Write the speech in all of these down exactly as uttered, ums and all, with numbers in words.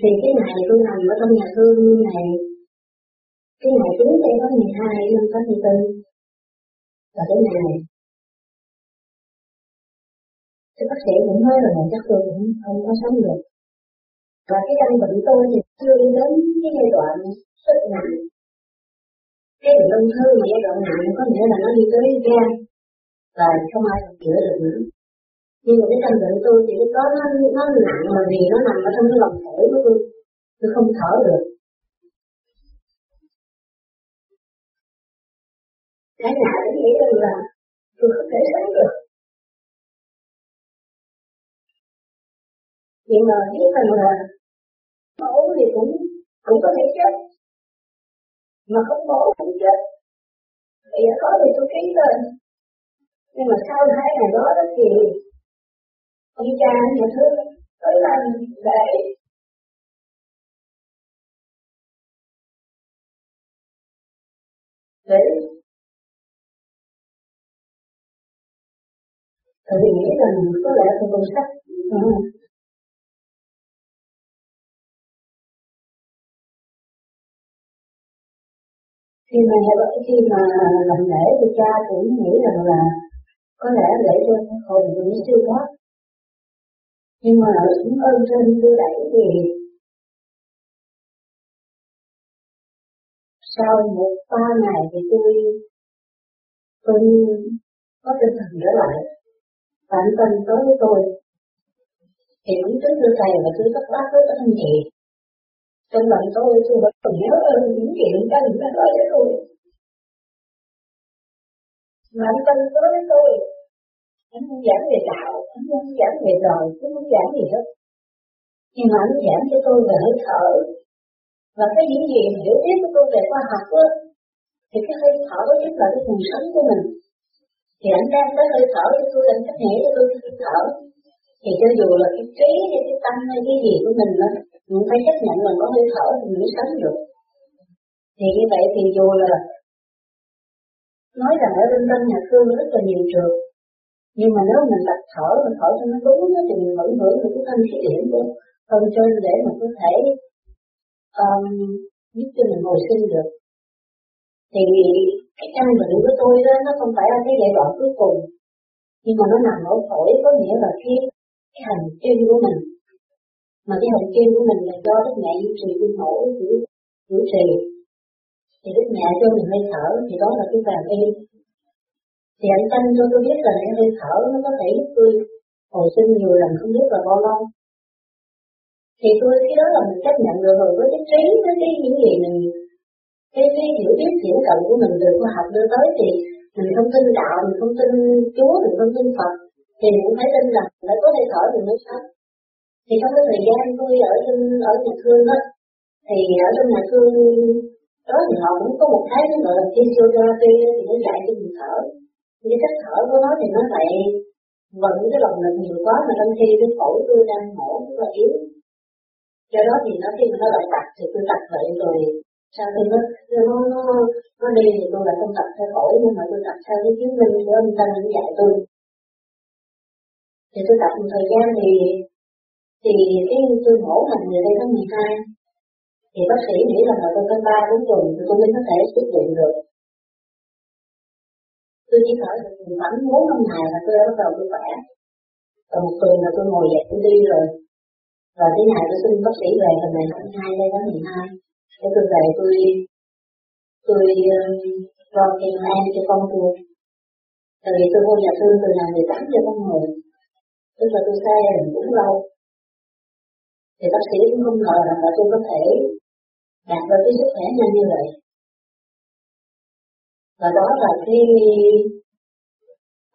Thì cái ngày tôi nằm ở trong nhà thương này, cái ngày trước đây có ngày hai năm có ngày tư, và cái ngày cái bác sĩ cũng nói rồi chắc tôi cũng không có sống được. Và cái căn bệnh tôi thì chưa đi đến cái giai đoạn rất nặng. Cái bệnh ung thư mà giai đoạn nặng có nghĩa là nó đi tới gan và không ai còn chữa được nữa. Nhưng mà cái căn bệnh tôi thì nó có nó, nó nặng mà vì nó nằm ở trong cái lòng thổi của tôi, tôi không thở được. Cái nào cũng nghĩ rằng là tôi không thể sống được. Vậy mà biết rằng là mà ốm thì cũng cũng có thể chết, mà không có cũng chết. Bây giờ có thì tôi ký lên. Nhưng mà sau hai ngày đó thì ông cha nhà thương tới làm để để tôi nghĩ rằng có lẽ tôi còn sắp khi mà khi mà làm lễ thì cha cũng nghĩ rằng là có lẽ lễ tôi hồi cũng chưa có. Nhưng mà những ơn trên đưa đẩy thì sau một ba ngày thì tôi tôi có tinh thần trở lại. Bản thân tới với tôi thì cũng trước đưa thầy và tôi các bác với các anh chị. Trong lòng tôi tôi vẫn còn nhớ ơn những chuyện các anh đã nói với tôi. Bản thân tới với tôi, anh không giảng về đạo, anh không giảng về đời, anh không giảng gì hết. Nhưng mà anh giảng cho tôi về hơi thở. Và cái những gì hiểu biết của tôi về khoa học đó, thì cái hơi thở đó chính là cái nguồn sống của mình. Thì anh đang tới hơi thở cho tôi, anh cách nghĩa cho tôi cái hơi thở. Thì cho dù là cái trí hay cái tâm hay cái gì của mình đó, mình phải chấp nhận mình có hơi thở thì mình mới sống được. Thì như vậy thì dù là nói rằng ở bên tâm nhà thương rất là nhiều trường, nhưng mà nếu mình tập thở, mình thở cho nó đúng thì mình vẫn hưởng được cái thanh khí điển của thân trên để mình có thể um, giúp cho mình hồi sinh được. Thì cái căn bệnh của tôi đó nó không phải là cái giai đoạn cuối cùng, nhưng mà nó nằm ở phổi, có nghĩa là cái, cái hành tim của mình, mà cái hành tim của mình là do đức mẹ duy trì cái mẫu duy trì, thì đức mẹ cho mình hơi thở thì đó là cái vàng em. Thì anh Tân cho tôi biết là cái hơi thở nó có thể giúp tôi hồi sinh nhiều lần không biết là bao lâu. Thì tôi cái đó là mình chấp nhận được rồi với cái trí, với cái những gì mình, cái cái hiểu biết hiểu cận của mình từ khoa học đưa tới thì mình không tin đạo, mình không tin Chúa, mình không tin Phật, thì mình cũng phải tin rằng phải có hơi thở mình mới sống. Thì trong cái thời gian tôi ở trên ở nhà thương đó, thì ở trong nhà thương đó thì họ cũng có một cái gọi là physiotherapy thì nó dạy cho mình thở. Cái cách thở của nó thì nó lại vận cái lòng lực nhiều quá mà trong khi cái phổi tôi đang mổ rất là yếu. Do đó thì nó khi mà nó lại tập thì tôi tập vậy rồi sau khi nó nó nó, nó đi thì tôi lại không tập theo phổi nhưng mà tôi tập theo cái chứng minh của ông Tân cũng dạy tôi. Thì tôi tập một thời gian thì thì cái tôi mổ thành người đây tháng mười hai thì bác sĩ nghĩ là mà tôi có ba bốn tuần thì tôi mới có thể xuất viện được. Tôi chỉ thở được khoảng bốn năm ngày là tôi đã bắt đầu tôi khỏe. Còn một tuần là tôi ngồi dậy tôi đi rồi. Và cái ngày tôi xin bác sĩ về là ngày tháng hai đây tháng mười hai. Để tôi về tôi tôi lo tìm an cho con tôi. Tại vì tôi vô nhà thương từ là mười tám cho con người. Tức là tôi xe cũng lâu. Thì bác sĩ cũng không ngờ là tôi có thể đạt được cái sức khỏe nhanh như vậy. Và đó là cái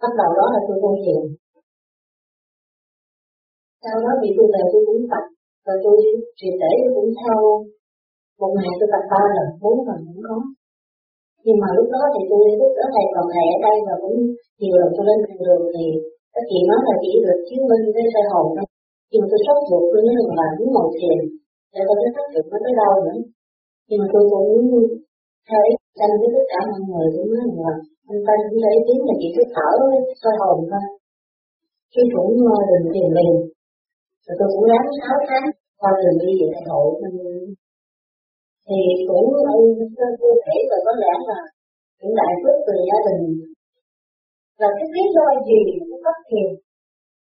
bắt đầu đó là tôi vô thiền. Sau đó thì tôi về tôi cũng tập và tôi truyền để tôi cũng theo một ngày tôi tập ba lần, bốn lần cũng có. Nhưng mà lúc đó thì tôi lúc đó thầy còn thầy ở đây và cũng nhiều lần tôi lên đường đường thì các chị nói là chỉ được chứng minh với sơ hồn thôi. Nhưng mà tôi sốt ruột tôi nói là muốn ngồi thiền để tôi thấy tác dụng nó tới đâu nữa. Nhưng mà tôi cũng theo ý Tân với tất cả mọi người cũng nói rằng là anh Tân cũng lấy tiếng là chỉ cứ thở soi hồn thôi. Chứ cũng đừng thiền liền. Rồi tôi cũng ráng sáu tháng con đường đi về đại hội thì cũng tôi thể là có lẽ là những đại phước từ gia đình là cái lý do gì nó phát thiền,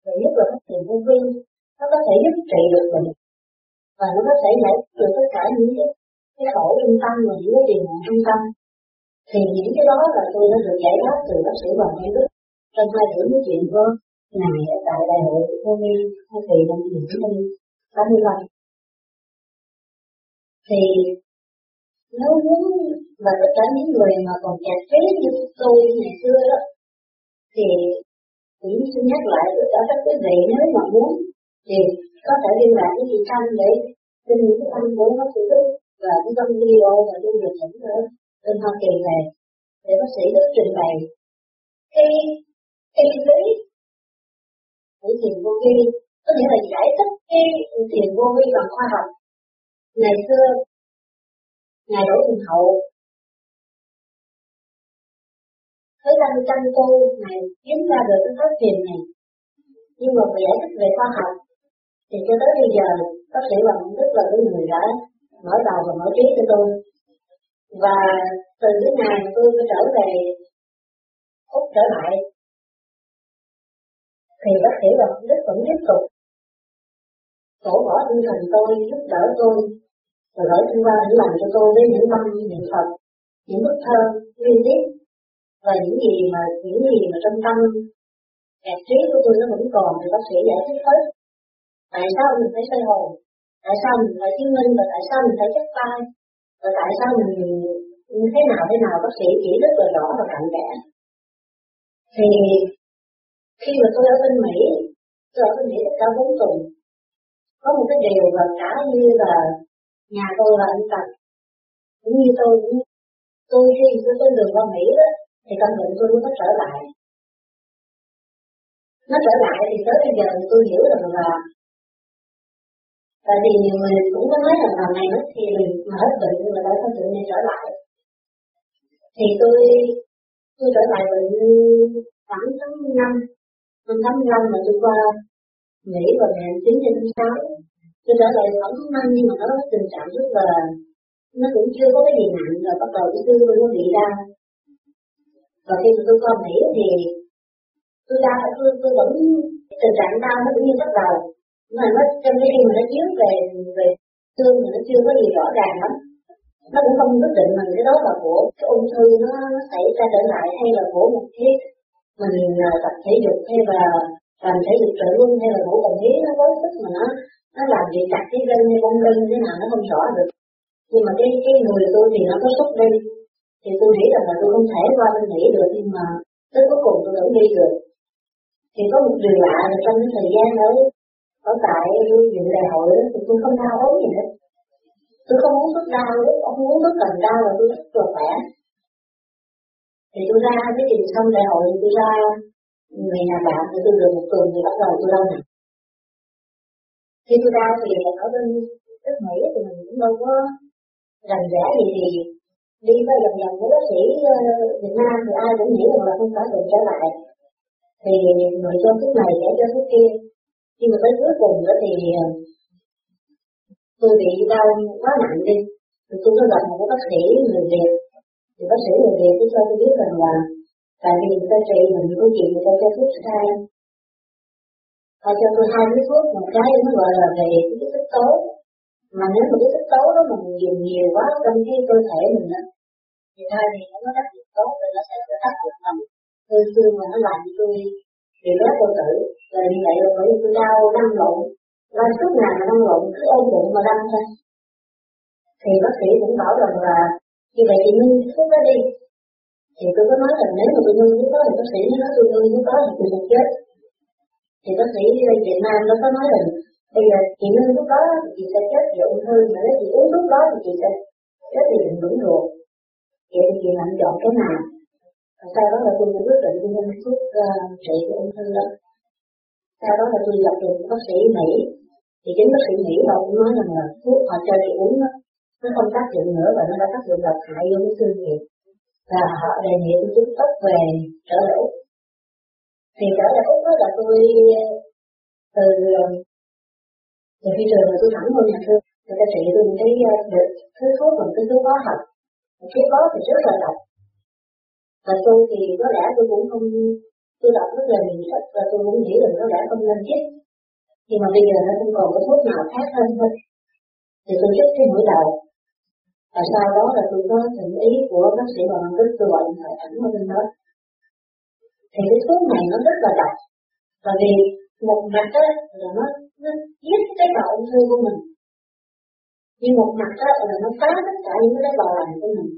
và nhất là phát thiền vô vi, nó có thể giúp trị được mình và nó có thể giải quyết được tất cả những cái khổ trung tâm và những cái điều nạn trung tâm. Thì những cái đó là tôi đã được giải đáp từ bác sĩ Hoàng Thái Đức trong hai buổi nói chuyện với ngài ở tại đại hội vô vi hai kỳ năm một chín tám lăm. Thì nếu muốn và tất cả những người mà còn trẻ thế như tôi ngày xưa đó, thì cũng xin nhắc lại tất cả các quý vị, nếu mà muốn thì có thể liên lạc với chị Thanh để xin những cái anh muốn bác sĩ Đức và cũng trong video và tôi được dẫn nữa bên Hoa Kỳ về để bác sĩ Đức trình bày cái cái lý của thiền vô vi, có nghĩa là giải thích cái thiền vô vi bằng khoa học. Ngày xưa ngài Đỗ Thành Hậu thấy rằng trong tôi này kiếm ra được cái pháp thiền này, nhưng mà phải giải thích về khoa học. Thì cho tới bây giờ bác sĩ Hoàng Đức là cái người đã mở đầu và mở trí cho tôi. Và từ cái ngày tôi trở về Úc trở lại thì bác sĩ Hoàng Đức vẫn tiếp tục tổ bỏ tinh thần tôi, giúp đỡ tôi và gửi thông qua những lần cho tôi với những văn niệm Phật, những bức thơ liên tiếp và những gì mà những gì mà trong tâm đẹp trí của tôi nó vẫn còn thì bác sĩ giải thích hết. Tại sao mình phải xoay hồn? Tại sao mình phải chứng minh? Và tại sao mình phải chấp tay? Và tại sao mình như thế nào thế nào bác sĩ chỉ rất là rõ và cặn kẽ. Thì khi mà tôi ở bên Mỹ, tôi ở bên Mỹ tất cả bốn tuần, có một cái điều là cả như là nhà tôi là anh Tần, cũng như tôi cũng tôi khi tôi trên đường qua Mỹ đó thì căn bệnh tôi nó trở lại, nó trở lại thì tới bây giờ tôi hiểu rằng là tại vì nhiều người cũng có nói rằng là này nó thì mình mà hết bệnh nhưng mà tại sao tự nhiên trở lại. Thì tôi tôi trở lại bệnh khoảng tháng năm năm tháng năm mà tôi qua Mỹ vào ngày chín tháng sáu. Tôi trở lại khoảng tháng năm nhưng mà nó tình trạng rất là nó cũng chưa có cái gì nặng, rồi bắt đầu cái xương nó bị đau. Và khi mà tôi qua Mỹ thì tôi đau tôi, tôi vẫn tình trạng đau nó cũng như bắt đầu, nhưng mà nó trong cái khi mà nó chiếu về về xương thì nó chưa có gì rõ ràng lắm, nó cũng không quyết định mình cái đó là của cái ung thư nó, nó xảy ra trở lại hay là của một cái mình tập thể dục hay là làm thể dục trợ luân hay là ngủ bằng khí nó quá sức mà nó nó làm gì chặt cái gân hay bông gân thế nào nó không rõ được. Nhưng mà cái cái người tôi thì nó có xúc đi, thì tôi nghĩ rằng là tôi không thể qua bên Mỹ được, nhưng mà tới cuối cùng tôi vẫn đi được. Thì có một điều lạ là trong cái thời gian đó ở tại viện đại hội đó, thì tôi không đau ốm gì hết, tôi không muốn thuốc đau, không muốn thuốc cần đau là tôi rất là khỏe. Thì tôi ra cái gì xong đại hội thì tôi ra người nhà bạn thì tôi được một tuần thì bắt đầu tôi đau nặng. Khi tôi đau thì ở bên đất Mỹ thì mình cũng đâu có rành rẽ gì, thì đi tới dần dần với bác sĩ Việt Nam thì ai cũng nghĩ rằng là không có bệnh trở lại, thì người cho thuốc này để cho thuốc kia. Nhưng mà tới cuối cùng đó thì tôi bị đau quá nặng đi, thì tôi có gặp một bác sĩ người Việt, thì bác sĩ người Việt tôi cho tôi biết rằng là tại vì người ta trị mình có chuyện người ta cho thuốc sai, họ cho tôi hai cái thuốc, một cái nó gọi là về cái sắc tố, mà nếu mà cái sắc tố đó mình dùng nhiều quá trong cái cơ thể mình á, thì thay vì nó có tác dụng tốt thì nó sẽ có tác dụng tầm hơi xương mà nó làm cho tôi bị loét bao tử, rồi như vậy là bởi vì tôi đau lăn lộn, lăn suốt ngày mà lăn lộn cứ ôm bụng mà lăn thôi. Thì bác sĩ cũng bảo rằng là như vậy thì ngưng thuốc đó đi. Thì tôi có nói rằng nếu mà tôi ngưng thuốc đó thì bác sĩ nói tôi ngưng thuốc đó thì tôi sẽ chết. Thì bác sĩ Việt Nam nó có nói rằng bây giờ chị ngưng thuốc đó thì chị sẽ chết vì ung thư, mà nếu chị uống thuốc đó thì chị sẽ chết vì bệnh lưỡng ruột. Vậy thì chị lựa chọn cái nào? Và sau đó là tôi cũng quyết định tôi ngưng thuốc trị cái ung thư đó. Sau đó là tôi gặp được bác sĩ Mỹ, thì chính bác sĩ Mỹ họ cũng nói rằng là thuốc họ cho chị uống đó, nó không tác dụng nữa và nó đã tác dụng độc hại vô cái xương thịt, và họ đề nghị tôi tức tốc về trở lại Úc. Thì trở lại Úc đó là tôi từ Thì bây giờ tôi thẳng vô nhà thương, người ta trị tôi cái thứ thuốc bằng cái thứ hóa học, cái đó thì rất là độc. Và tôi thì có lẽ tôi cũng không, tôi đọc rất là nhiều sách và tôi cũng nghĩ là có lẽ không nên chết. Nhưng mà bây giờ nó không còn có thuốc nào khác hơn thôi. Thì tôi chết cái mũi đầu. Và sau đó là tôi có tình ý của bác sĩ Hoàng Đức, tôi gọi điện thoại thẳng vào bên đó. Thì cái thuốc này nó rất là độc. Tại vì một mặt á là nó nó giết cái tế bào ung thư của mình, nhưng một mặt á là nó phá tất cả những cái tế bào lành của mình.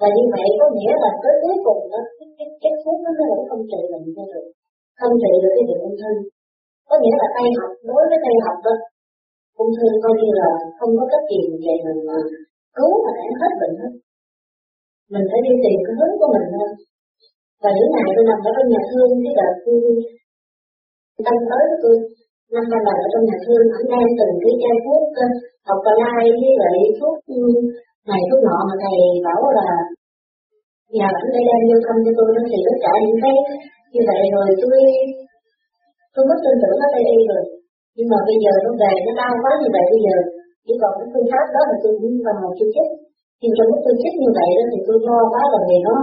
Và như vậy có nghĩa là tới cuối cùng nó cái cái thuốc nó vẫn không trị bệnh cho được, không trị được cái bệnh ung thư. Có nghĩa là tây học, đối với tây học đó, ung thư coi như là không có cách gì mình trị mình mà cứu mà để hết bệnh hết. Mình phải đi tìm cái hướng của mình thôi. Và những ngày tôi nằm ở trong nhà thương, cái đợt tâm tới của tôi, năm ba lần ở trong nhà thương, ảnh đem từng cái chai thuốc học bà lai với lại thuốc này thuốc nọ mà thầy bảo là nhà ảnh đây đem vô thăm cho tôi, nó thì tất cả những cái như vậy rồi tôi tôi mất tin tưởng nó đây đi rồi. Nhưng mà bây giờ nó về nó đau quá như vậy bây giờ, chỉ còn cái phương pháp đó là tôi cũng vào một chưa chết. Nhưng trong lúc tôi chết như vậy đó thì tôi lo quá là vì nó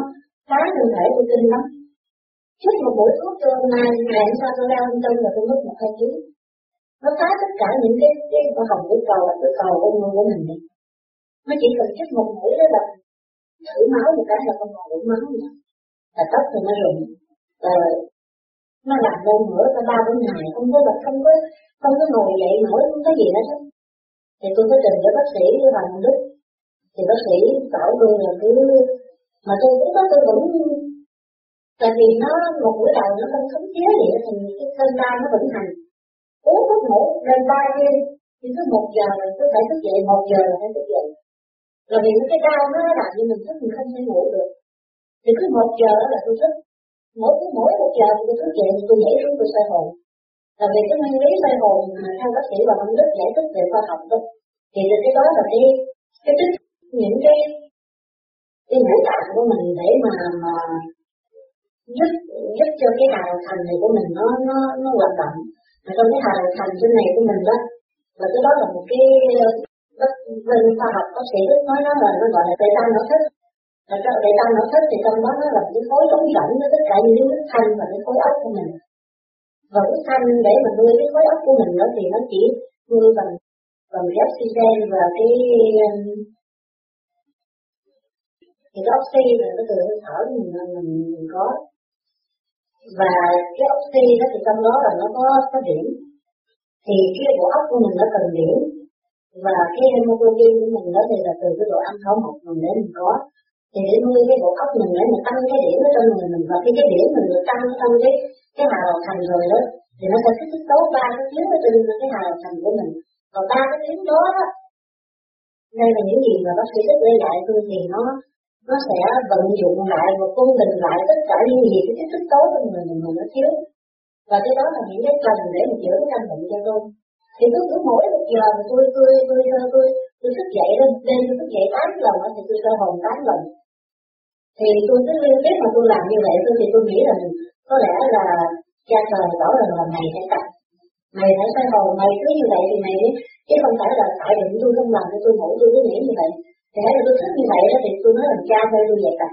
phá thân thể tôi kinh lắm. Trước một buổi thuốc tôi hôm nay, ngày hôm sau tôi đau ung thư là tôi mất một hai ký. Nó phá tất cả những cái cái hồng của cầu và cái cầu ung thư của mình đi. Nó chỉ cần trước một mũi đó là thử máu một cái là không còn đủ máu nữa. Và tóc thì nó rụng, và nó làm đau nữa cả ba bốn ngày không có bệnh, không có không có ngồi dậy nổi, không có gì hết. Thì tôi có trình với bác sĩ Hoàng Đức, thì bác sĩ bảo tôi là cứ mà tôi cũng có tôi vẫn tại vì nó một buổi đầu nó không khống chế gì hết, thì cái cơn đau nó vẫn hành. Uống thuốc ngủ lên ba đêm, thì cứ một giờ là cứ phải thức dậy, một giờ là phải thức dậy. Rồi vì cái đau nó làm như mình thức mình không thể ngủ được. Thì cứ một giờ là tôi thức, mỗi cứ mỗi một giờ tôi thức dậy, tôi nhảy xuống tôi xoay hồn. Là vì cái nguyên lý xoay hồn mà theo bác sĩ và bác Đức giải thích về khoa học đó, thì cái đó là cái cái tích những cái cái ngũ tạng của mình để mà mà giúp giúp cho cái hào thành này của mình nó nó nó hoạt động. Mà trong cái hào thành trên này của mình đó là cái đó là một cái bên khoa học bác sĩ Đức nói nó là nó gọi là đệ tam nội thất. Là trong đệ tam nội thất thì trong đó nó là cái khối trống rỗng với tất cả những cái huyết thanh và cái khối óc của mình. Và huyết thanh để mà nuôi cái khối óc của mình đó thì nó chỉ nuôi bằng bằng cái oxygen và cái thì cái oxy là nó từ hơi thở mình, mình mình có, và cái oxy đó thì trong đó là nó có có điểm, thì cái bộ óc của mình nó cần điểm, và cái hemoglobin của mình đó thì là từ cái độ ăn thảo mộc mình để mình có, thì để nuôi cái bộ óc mình để mình tăng cái điểm ở trong người mình, và khi cái điểm mình được tăng trong cái cái hào thành rồi đó thì nó sẽ kích thích tốt ba cái thiếu ở trên cái hào thành của mình, còn ba cái thiếu đó đó đây là những gì mà bác sĩ Đức đưa lại tôi thì nó nó sẽ vận dụng lại và cung đình lại tất cả những gì cái kích thích tốt của người mình mà nó thiếu, và cái đó là những cái cần để mà chữa cái căn bệnh cho tôi. Thì cứ cứ mỗi một giờ mà tôi tôi tôi tôi tôi thức dậy lên lên tôi thức dậy tám lần thì tôi sơ hồn tám lần, thì tôi cứ liên tiếp mà tôi làm như vậy tôi thì tôi nghĩ là có lẽ là cha trời bảo rằng là mày phải tập, mày phải sơ hồn, mày cứ như vậy thì mày chứ không phải là tại vì tôi không làm cho tôi ngủ tôi cứ nghĩ như vậy. Thế là tôi thích như vậy đó thì tôi nói làm cha thôi tôi dạy tập.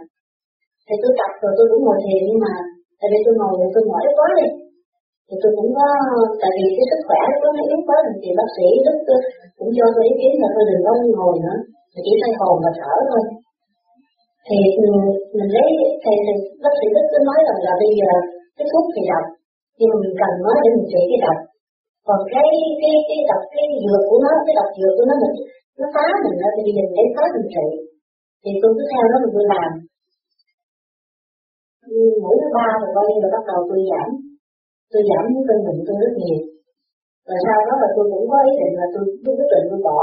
Thì tôi tập rồi tôi cũng ngồi thiền, nhưng mà tại vì tôi ngồi thì tôi mỏi quá đi. Thì tôi cũng có, tại vì cái sức khỏe nó nó yếu quá thì bác sĩ Đức cũng cho tôi ý kiến là tôi đừng có ngồi nữa, thì chỉ thay hồn và thở thôi. Thì mình lấy, thì, thì bác sĩ Đức cứ nói rằng là bây giờ cái thuốc thì độc, nhưng mà mình cần nó để mình trị cái độc. Còn cái cái cái độc cái dược của nó, cái độc dược của nó mình nó phá mình ra thì mình để phá mình trị, thì tôi cứ theo đó mình làm. Mỗi thứ ba rồi coi như là bắt đầu tôi giảm, tôi giảm những cân bệnh tôi rất nhiều. Rồi sau đó là tôi cũng có ý định là tôi tôi quyết định tôi bỏ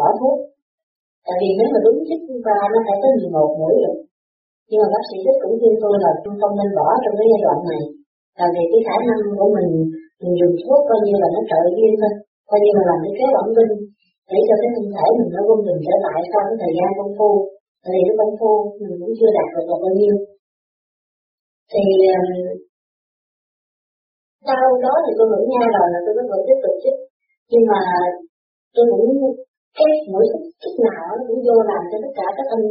bỏ thuốc, tại vì nếu mà đúng chích chúng ta nó phải tới mười một mũi rồi. Nhưng mà bác sĩ Đức cũng khuyên tôi là tôi không nên bỏ trong cái giai đoạn này, tại vì cái khả năng của mình mình dùng thuốc coi như là nó trợ duyên thôi, coi như là làm cái kế ổn định để cho cái thân thể mình nó quân bình trở lại sau cái thời gian công phu, tại vì cái công phu mình cũng chưa đạt được bao nhiêu. Thì sau đó thì tôi nghĩ ngay rồi là tôi vẫn vẫn tiếp tục chích, nhưng mà tôi cũng cái mũi chích nào nó cũng vô làm cho tất cả các anh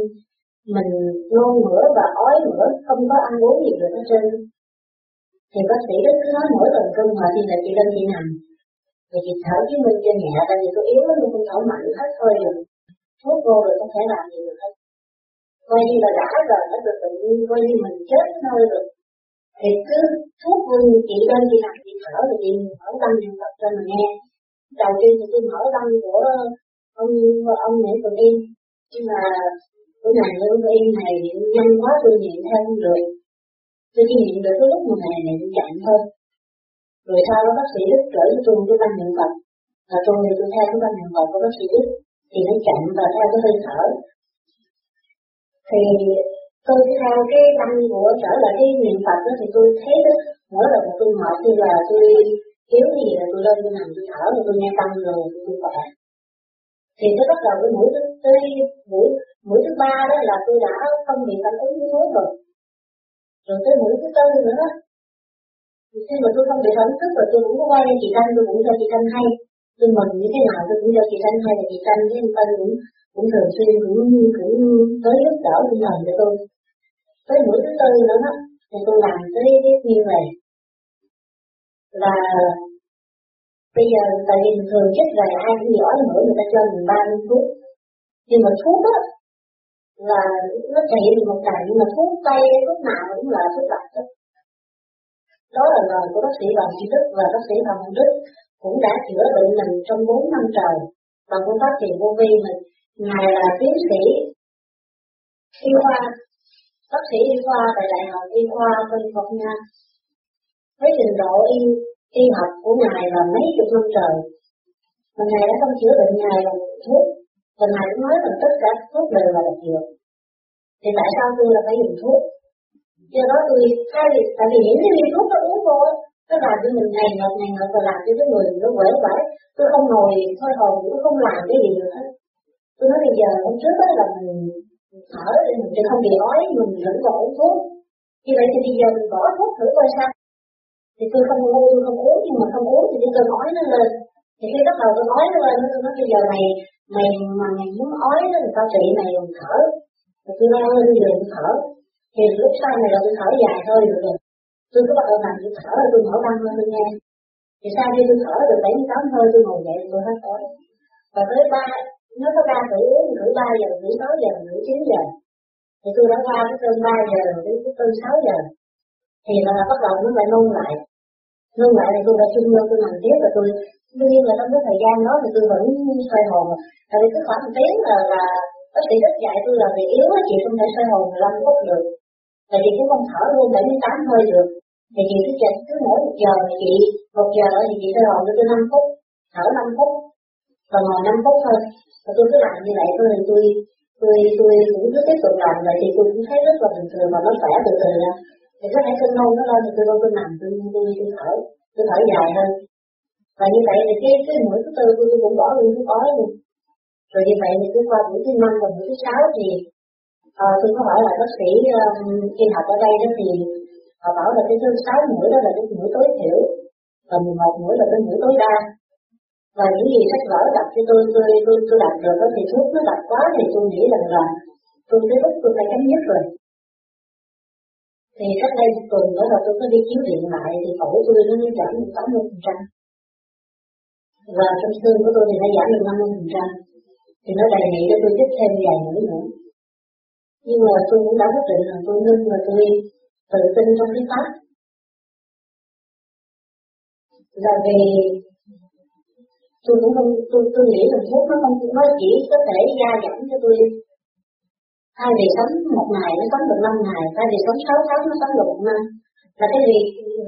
mình nôn mửa và ói mửa, không có ăn uống gì được hết trơn. Thì bác sĩ Đức cứ nói mỗi tuần cơm hỏi thì là chị lên chị nằm, thì chị thở với mình cho nhẹ, tại vì tôi yếu lắm, tôi không thở mạnh hết thôi rồi, thuốc vô rồi không thể làm gì được hết. Coi như là đã rồi, hết được tự nhiên, coi như mình chết thôi rồi. Thì cứ thuốc vô chị lên chị nằm, chị thở rồi chị mở tâm niệm Phật cho mình nghe. Đầu tiên thì tôi mở tâm của ông ông Nguyễn Tuấn Yên, nhưng mà cái này Nguyễn Tuấn Yên này nhanh quá tôi niệm theo không được. Tôi chỉ niệm được cái lúc mà này này cũng chậm thôi. Rồi sau đó bác sĩ Đức trở cho tôi cái ban niệm Phật, và tôi thì tôi theo cái ban niệm Phật của bác sĩ Đức thì nó chậm và theo cái hơi thở. Thì tôi theo cái tâm của trở lại cái niệm Phật đó thì tôi thấy đó, mỗi lần mà tôi mệt thì là tôi yếu cái gì là tôi lên tôi nằm tôi thở rồi tôi nghe tâm rồi tôi khỏe. Thì tôi bắt đầu cái mũi tới mũi mũi thứ ba đó là tôi đã không bị phản ứng với thuốc rồi. Rồi tới mũi thứ tư nữa, khi mà tôi không bị phản ứng rồi tôi cũng có quay lên chị Thanh, tôi cũng cho chị Thanh hay, tôi mừng như thế nào tôi cũng cho chị Thanh hay, là chị Thanh với anh Tân cũng cũng thường xuyên cũng cũng tới giúp đỡ tinh thần cho tôi. Tới mũi thứ tư nữa đó, thì tôi làm tới như vậy là bây giờ, tại vì mình thường chết về ai cũng giỏi nữa, người ta cho mình ba mươi thuốc, nhưng mà thuốc á là nó chạy được một ngày, nhưng mà thuốc tây thuốc nào cũng là thuốc đặc đó. Đó là lời của bác sĩ Hoàng Thái Đức, và bác sĩ Hoàng Thái Đức cũng đã chữa bệnh mình trong bốn năm trời bằng phương pháp thiền vô vi. Mình ngài là tiến sĩ y khoa, bác sĩ y khoa tại Đại học Y khoa California, với trình độ y y học của ngài là mấy chục năm trời, mà ngài đã không chữa bệnh ngài bằng thuốc. Và ngài cũng nói rằng tất cả thuốc đều là độc dược. Thì tại sao tôi là phải dùng thuốc? Do đó tôi thay vì tại vì những cái viên thuốc tôi uống vô, nó làm cho mình ngày ngọt ngày ngọt và làm cho cái người nó quẩy quẩy. Tôi không ngồi thôi hồn, tôi không làm cái gì nữa. Tôi nói bây giờ hôm trước đó là mình thở để mình sẽ không bị ói, mình vẫn còn uống thuốc. Như vậy thì bây giờ mình bỏ thuốc thử coi sao. Thì tôi không ngồi, tôi không uống, nhưng mà không uống thì tôi ói nó lên. Thì khi bắt đầu tôi ói nó lên, tôi nói bây giờ này mày mà mày muốn ói đó thì tao trị mày dùng thở, rồi tôi leo lên giường thở, thì lúc sau này là tôi thở dài thôi được rồi, tôi cứ bắt đầu làm tôi thở, tôi mở băng lên tôi nghe, thì sau khi tôi thở được bảy mươi tám hơi tôi ngồi dậy tôi hết ói, và tới ba nó có ra thử uống thử ba giờ thử sáu giờ thử chín giờ, thì tôi đã qua cái cơn ba giờ đến cái cơn sáu giờ, thì là bắt đầu nó lại nôn lại, nôn lại thì tôi đã chung vô tôi làm tiếp và tôi. Tuy nhiên là trong cái thời gian đó thì tôi vẫn xoay hồn, tại vì cứ khoảng một tiếng là, là bác sĩ Đức dạy tôi là vì yếu á chị không thể xoay hồn mười lăm phút được, tại vì cũng không thở luôn bảy mươi tám hơi được, thì chị cứ chạy cứ mỗi một giờ thì chị một giờ thì chị xoay hồn tôi năm phút, thở năm phút và ngồi năm phút thôi, và tôi cứ làm như vậy thôi thì tôi tôi tôi cũng cứ tiếp tục làm vậy thì tôi cũng thấy rất là bình thường và nó khỏe từ từ ra, thì có thể cơn nôn nó lên thì tôi đâu tôi nằm tôi tôi tôi thở tôi thở dài hơn. Và như vậy thì cái, cái mũi thứ tư của tôi cũng bỏ luôn thuốc ói luôn. Rồi như vậy thì cứ qua mũi thứ năm và mũi thứ sáu thì à, tôi có hỏi là bác sĩ y học ở đây đó thì họ bảo là cái thứ sáu mũi đó là cái mũi tối thiểu, và mười một mũi là cái mũi tối đa. Và những gì sách vở đặt cho tôi, tôi tôi tôi đặt được đó thì thuốc nó đặt quá thì tôi nghĩ rằng là tôi tới lúc tôi phải chấm dứt rồi. Thì cách đây một tuần nữa là tôi có đi chiếu điện lại thì phổi tôi nó nó giảm được tám mươi phần trăm. Và trong xương của tôi thì nó giảm được năm mươi phần trăm, thì nó đề nghị cho tôi tiếp thêm vài mũi nữa. Nhưng mà tôi cũng đã quyết định là tôi ngưng và tôi tự tin trong cái pháp. Là vì tôi cũng không, tôi tôi nghĩ là thuốc nó không nó chỉ có thể gia giảm cho tôi. Thay vì sống một ngày nó sống được năm ngày, thay vì sống sáu tháng nó sống được một năm. Là cái vì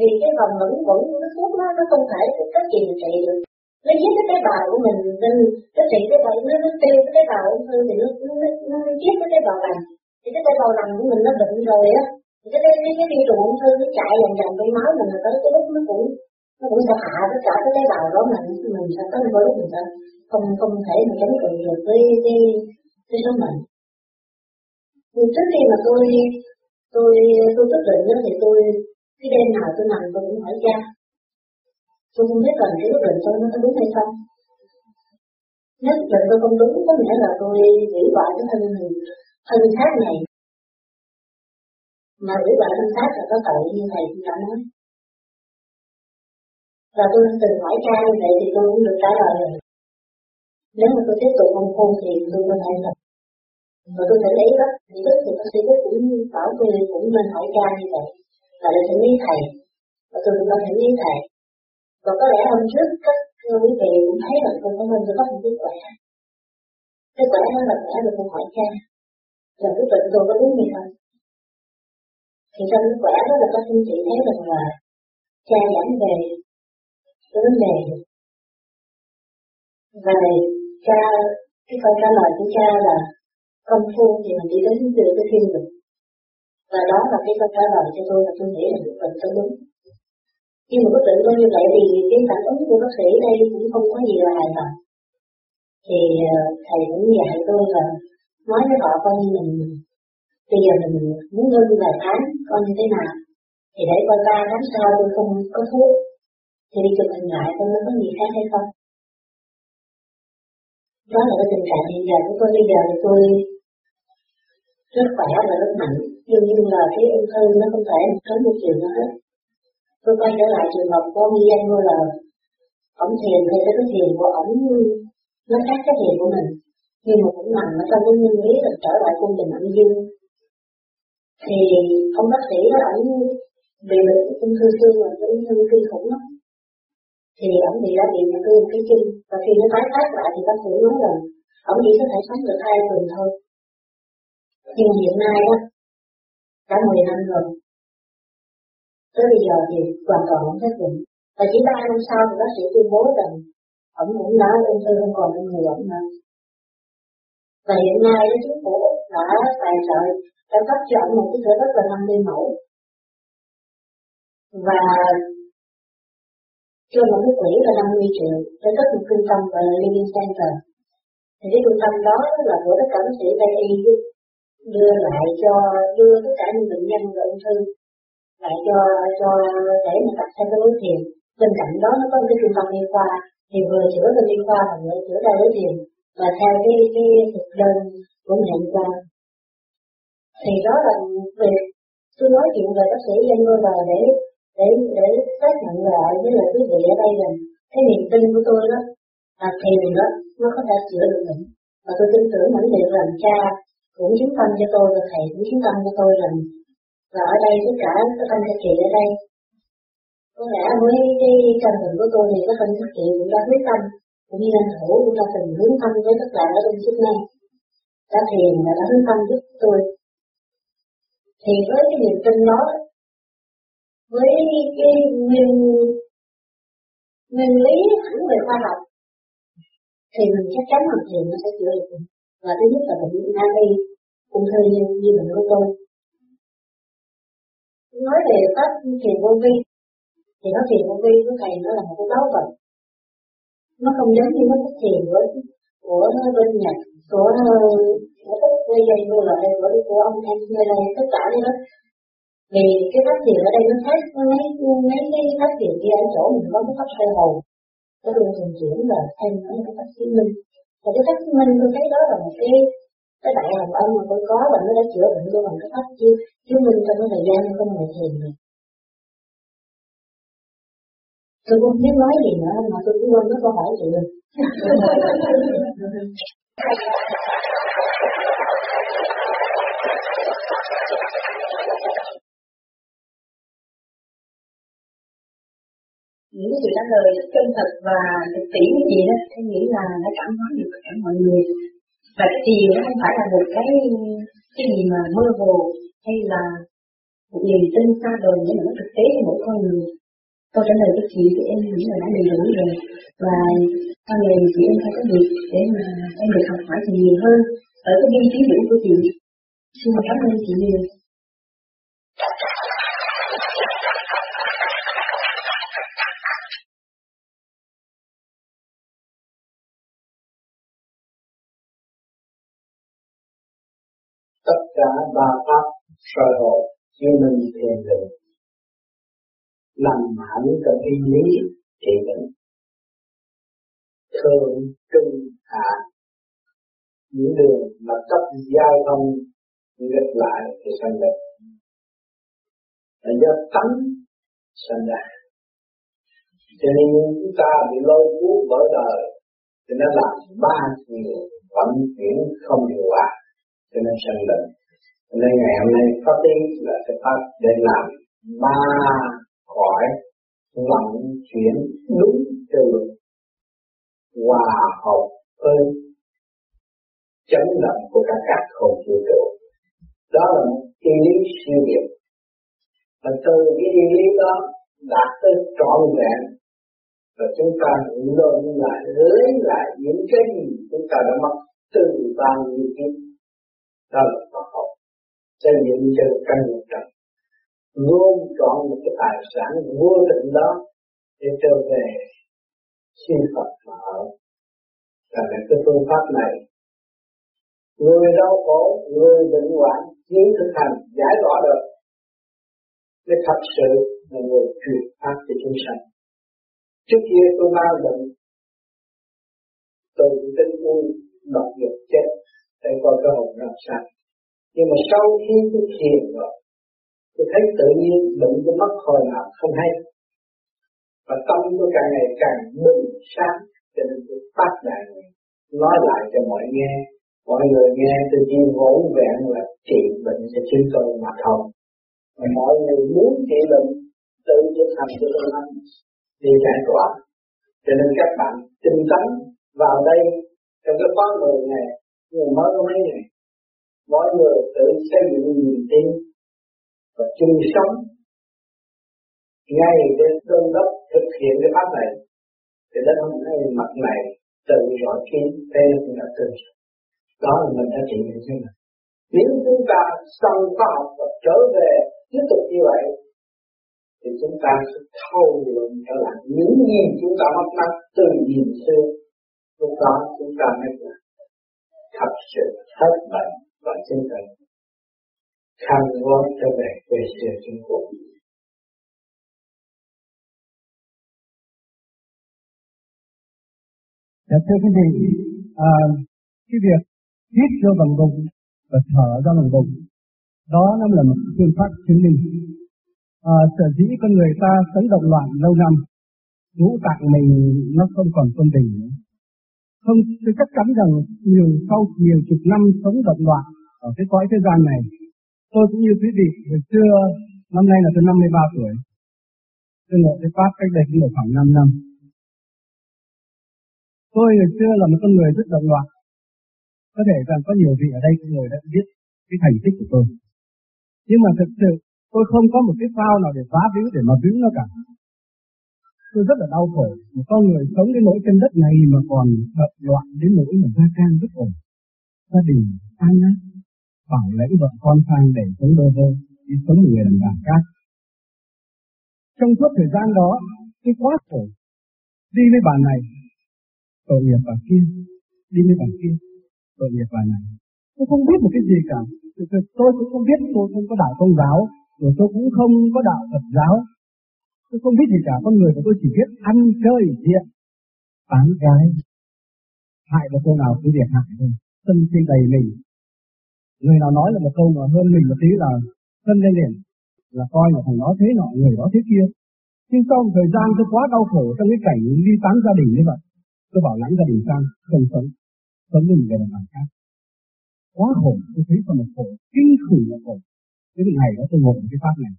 vì cái vòng luẩn quẩn cái thuốc nó nó không thể cách gì mà trị được. Nó giết cái tế bào của mình, nên cái trị tế bào nó nó tiêu cái tế bào ung thư thì nó nó nó giết cái tế bào lành, thì cái tế bào lành của mình nó bệnh rồi á, thì cái cái cái vi trùng ung thư nó chạy dần dần bên máu mình, là tới cái lúc nó cũng nó cũng sẽ hạ tất cả cái tế bào đó mà mình sẽ tới một lúc mình sẽ không không thể mà chống cự được với cái cái số mệnh. Nhưng trước khi mà tôi tôi tôi quyết định đó thì tôi cái đêm nào tôi nằm tôi cũng hỏi cha Tôi không biết rằng cái quyết định tôi nó có đúng hay không. Nếu quyết định tôi không đúng, có nghĩa là tôi hủy hoại cái thân thân xác này. Mà hủy hoại thân xác là có tội như thầy cũng đã nói. Và tôi từng hỏi cha như vậy thì tôi cũng được trả lời rồi. Nếu mà tôi tiếp tục không khôn thì tôi có thể là và tôi phải lấy đó, thì đức thì bác sĩ cũng bảo tôi cũng nên hỏi cha như vậy. Và để thỉnh lý thầy, và tôi cũng đã thỉnh lý thầy. Và có lẽ hôm trước các quý vị cũng thấy là tôi có nên tôi có một cái khỏe. Cái khỏe đó là khỏe được tôi hỏi cha, là cái bệnh tôi có đúng gì không? Thì trong cái khỏe đó là các anh chị thấy rằng là cha giảng về cái vấn đề về cha, cái câu trả lời của cha là công phu thì mình đi đến từ cái thiên đường, và đó là cái câu trả lời cho tôi là tôi nghĩ là được bệnh tôi đúng. Nhưng mà quyết định tôi như vậy thì cái phản ứng của bác sĩ đây cũng không có gì là hài lòng. Thì thầy cũng dạy tôi là nói với họ coi như mình bây giờ mình muốn ngưng vài tháng coi như thế nào, thì để coi ba tháng sau tôi không có thuốc thì đi chụp hình lại coi nó có gì khác hay không. Đó là cái tình trạng hiện giờ của tôi. Bây giờ thì tôi rất khỏe và rất mạnh, nhưng nhưng là cái ung thư nó không thể tới một chiều nó hết. Tôi quay trở lại trường hợp của Mỹ Anh là ổng thiền thì cái thiền của ổng nó khác cái thiền của mình, nhưng mà cũng nằm ở trong cái nguyên lý là trở lại cung đình âm dương. Thì ông bác sĩ đó ổng bị bệnh ung thư xương và cái ung thư kinh khủng lắm. Thì ổng bị đã bị một cái chân, và khi nó tái phát lại thì bác sĩ nói rằng ổng chỉ có thể sống được hai tuần thôi. Nhưng hiện nay đó đã mười năm rồi, tới bây giờ thì hoàn toàn không xác định, và chỉ ba năm sau thì bác sĩ tuyên bố rằng ổng cũng đã ung thư không còn trong người ổng nữa. Và hiện nay cái chính phủ đã tài trợ đã cấp cho ổng một cái thửa đất là năm mươi mẫu và cho một cái quỹ là năm mươi triệu để cất một trung tâm và living center. Thì cái trung tâm đó là của tất cả bác sĩ tây y đưa lại cho đưa tất cả những bệnh nhân về ung thư lại cho cho để mà tập theo cái lối thiền. Bên cạnh đó nó có một cái trung tâm y khoa thì vừa chữa bệnh y khoa và vừa chữa theo lối thiền và theo cái cái thực đơn của người y khoa. Thì đó là việc tôi nói chuyện về bác sĩ dân ngôi đời để để để xác nhận lại với lại quý vị ở đây rằng cái niềm tin của tôi đó là thiền đó nó có thể chữa được mình, và tôi tin tưởng mãnh liệt rằng cha cũng chứng tâm cho tôi và thầy cũng chứng tâm cho tôi rằng là ở đây tất cả các anh các chị ở đây có lẽ với cái căn bệnh của tôi thì các anh các chị cũng đã quyết tâm, cũng như anh Hữu cũng đã từng hướng tâm với các bạn ở trong chức năng đã thiền và đã hướng tâm giúp tôi. Thì với cái niềm tin đó, với cái nguyên, nguyên lý hẳn về khoa học thì mình chắc chắn hoàn thiện nó sẽ chữa được. Và thứ nhất là bệnh nani ung thư như bệnh của tôi. Nói về pháp thiền vô vi thì nó thiền vô vi của thầy nó là một cái báu vật, nó không giống như nó cái thiền của của bên Nhật, của của Úc, của dân vô lợi, của của ông em như này tất cả đấy đó. Vì cái phát triển ở đây nó khác mấy mấy cái phát triển kia ở chỗ mình có cái pháp sơ hồn, cái đường thường chuyển là thêm nó cái pháp chứng minh. Và cái pháp chứng minh tôi thấy đó là một cái cái đại hồng ân mà tôi có và nó đã chữa bệnh tôi bằng cái pháp chứ chứng minh trong cái thời gian tôi không ngồi thiền này. Tôi cũng biết nói gì nữa mà tôi cũng quên cái câu hỏi chị rồi. Những cái sự trả lời rất chân thật và thực tiễn cái gì đó, tôi nghĩ là đã cảm hóa được tất cả mọi người. Và cái điều đó không phải là một cái cái gì mà mơ hồ hay là một niềm tin xa vời, nhưng mà nó thực tế cho mỗi con người. Tôi trả lời cho chị thì em nghĩ là đã đầy đủ rồi, và sau này chị em phải có việc để mà em được học hỏi chị nhiều hơn ở cái biên trí hữu của chị. Xin cảm ơn chị nhiều. Tất cả ba pháp sơ hồn chứng minh thiền định nằm hẳn trong ý lý thì mình thường trung hạ những đường mà cấp giao thông nghịch lại thì sanh bệnh, là do tánh sanh ra. Cho nên chúng ta bị lôi cuốn bởi đời, cho nên làm ba nhiều vận chuyển không hiệu quả, cho nên sanh bệnh. Cho nên ngày hôm nay phát tiếng là sẽ phát để làm ba khỏi vận chuyển đúng theo luật, hòa hợp với chấn động của các các không vũ trụ. Đó là một y lý siêu việt. Và từ cái y lý đó đạt tới trọn vẹn, và chúng ta lộn lại, lấy lại những cái gì chúng ta đã mất từ bao nhiêu kiếp. Đó là khoa học xây dựng cho căn nguyên trần, gom trọn một cái tài sản vô định đó để trở về siêu Phật mà ở. Và cái phương pháp này, người đau khổ, người bệnh hoạn chỉ thực hành giải tỏa được để thật sự là người truyền pháp cho chúng sanh. Trước kia tôi mang bệnh, tôi tinh ui, đọc được chết để coi cái hồn làm sao. Nhưng mà sau khi tôi thiền rồi, tôi thấy tự nhiên bệnh tôi mất hồi nào không hay, và tâm tôi càng ngày càng bình sáng, cho nên tôi phát đại nói lại cho mọi nghe. Mọi người nghe tôi chỉ vỗ vẹn là trị bệnh cho chúng tôi mà thôi. Mọi người muốn trị bệnh, tự thực hành cho tôi ăn, đi giải tỏa. Cho nên các bạn tinh tấn vào đây, trong cái khóa mười ngày, người mới có mấy ngày, mọi người tự xây dựng niềm tin và chung sống. Ngay đến đôn đốc thực hiện cái pháp này, thì đến hôm nay mặt này tự rõ khi đây là tình đạo tương. Đó là mình đã trị được. Nếu chúng ta xong khoa học và trở về tiếp tục như vậy, thì chúng ta sẽ thâu lượng trở lại những gì chúng ta mất mát từ nhìn xưa. Lúc đó chúng ta mới là thật sự hết bệnh và chân thành khăn gói trở về quê xưa Trung Quốc. Dạ thưa quý vị, à, cái việc hít vô bằng bụng và thở ra bằng bụng, đó nó là một phương pháp chứng minh. À, sở dĩ con người ta sống động loạn lâu năm, ngũ tạng mình nó không còn quân bình nữa. Không, tôi chắc chắn rằng nhiều sau nhiều chục năm sống động loạn ở cái cõi thế gian này, tôi cũng như quý vị hồi xưa, năm nay là tôi năm mươi ba tuổi, tôi ngồi cái pháp cách đây cũng được khoảng năm năm. Tôi hồi xưa là một con người rất động loạn. Có thể rằng có nhiều vị ở đây người đã biết cái thành tích của tôi. Nhưng mà thực sự tôi không có một cái phao nào để phá víu, để mà víu nó cả. Tôi rất là đau khổ. Một con người sống đến nỗi trên đất này mà còn đập loạn đến nỗi mà gia can rất ổn, gia đình an nát, bảo lãnh vợ con sang để sống đô vô, đi sống một người đàn bà khác. Trong suốt thời gian đó, tôi quá khổ. Đi với bà này, tội nghiệp bà kia. Đi với bà kia, tội nghiệp bà này. Tôi không biết một cái gì cả. Tôi cũng không biết, tôi không có đạo công giáo, rồi tôi cũng không có đạo Phật giáo. Tôi không biết gì cả, con người của tôi chỉ biết ăn chơi diện, tán gái, hại một câu nào cũng việc hại thôi, sân si đầy mình. Người nào nói là một câu mà hơn mình một tí là sân lên liền, là coi là thằng nó thế nọ, người đó thế kia. Nhưng sau một thời gian tôi quá đau khổ trong cái cảnh ly tán gia đình như vậy, tôi bảo lãnh gia đình sang, không sống, sống với một người đàn bà khác. Quá khổ, tôi thấy còn một khổ, kinh khủng là khổ. Cái ngày đó tôi ngồi một cái pháp này,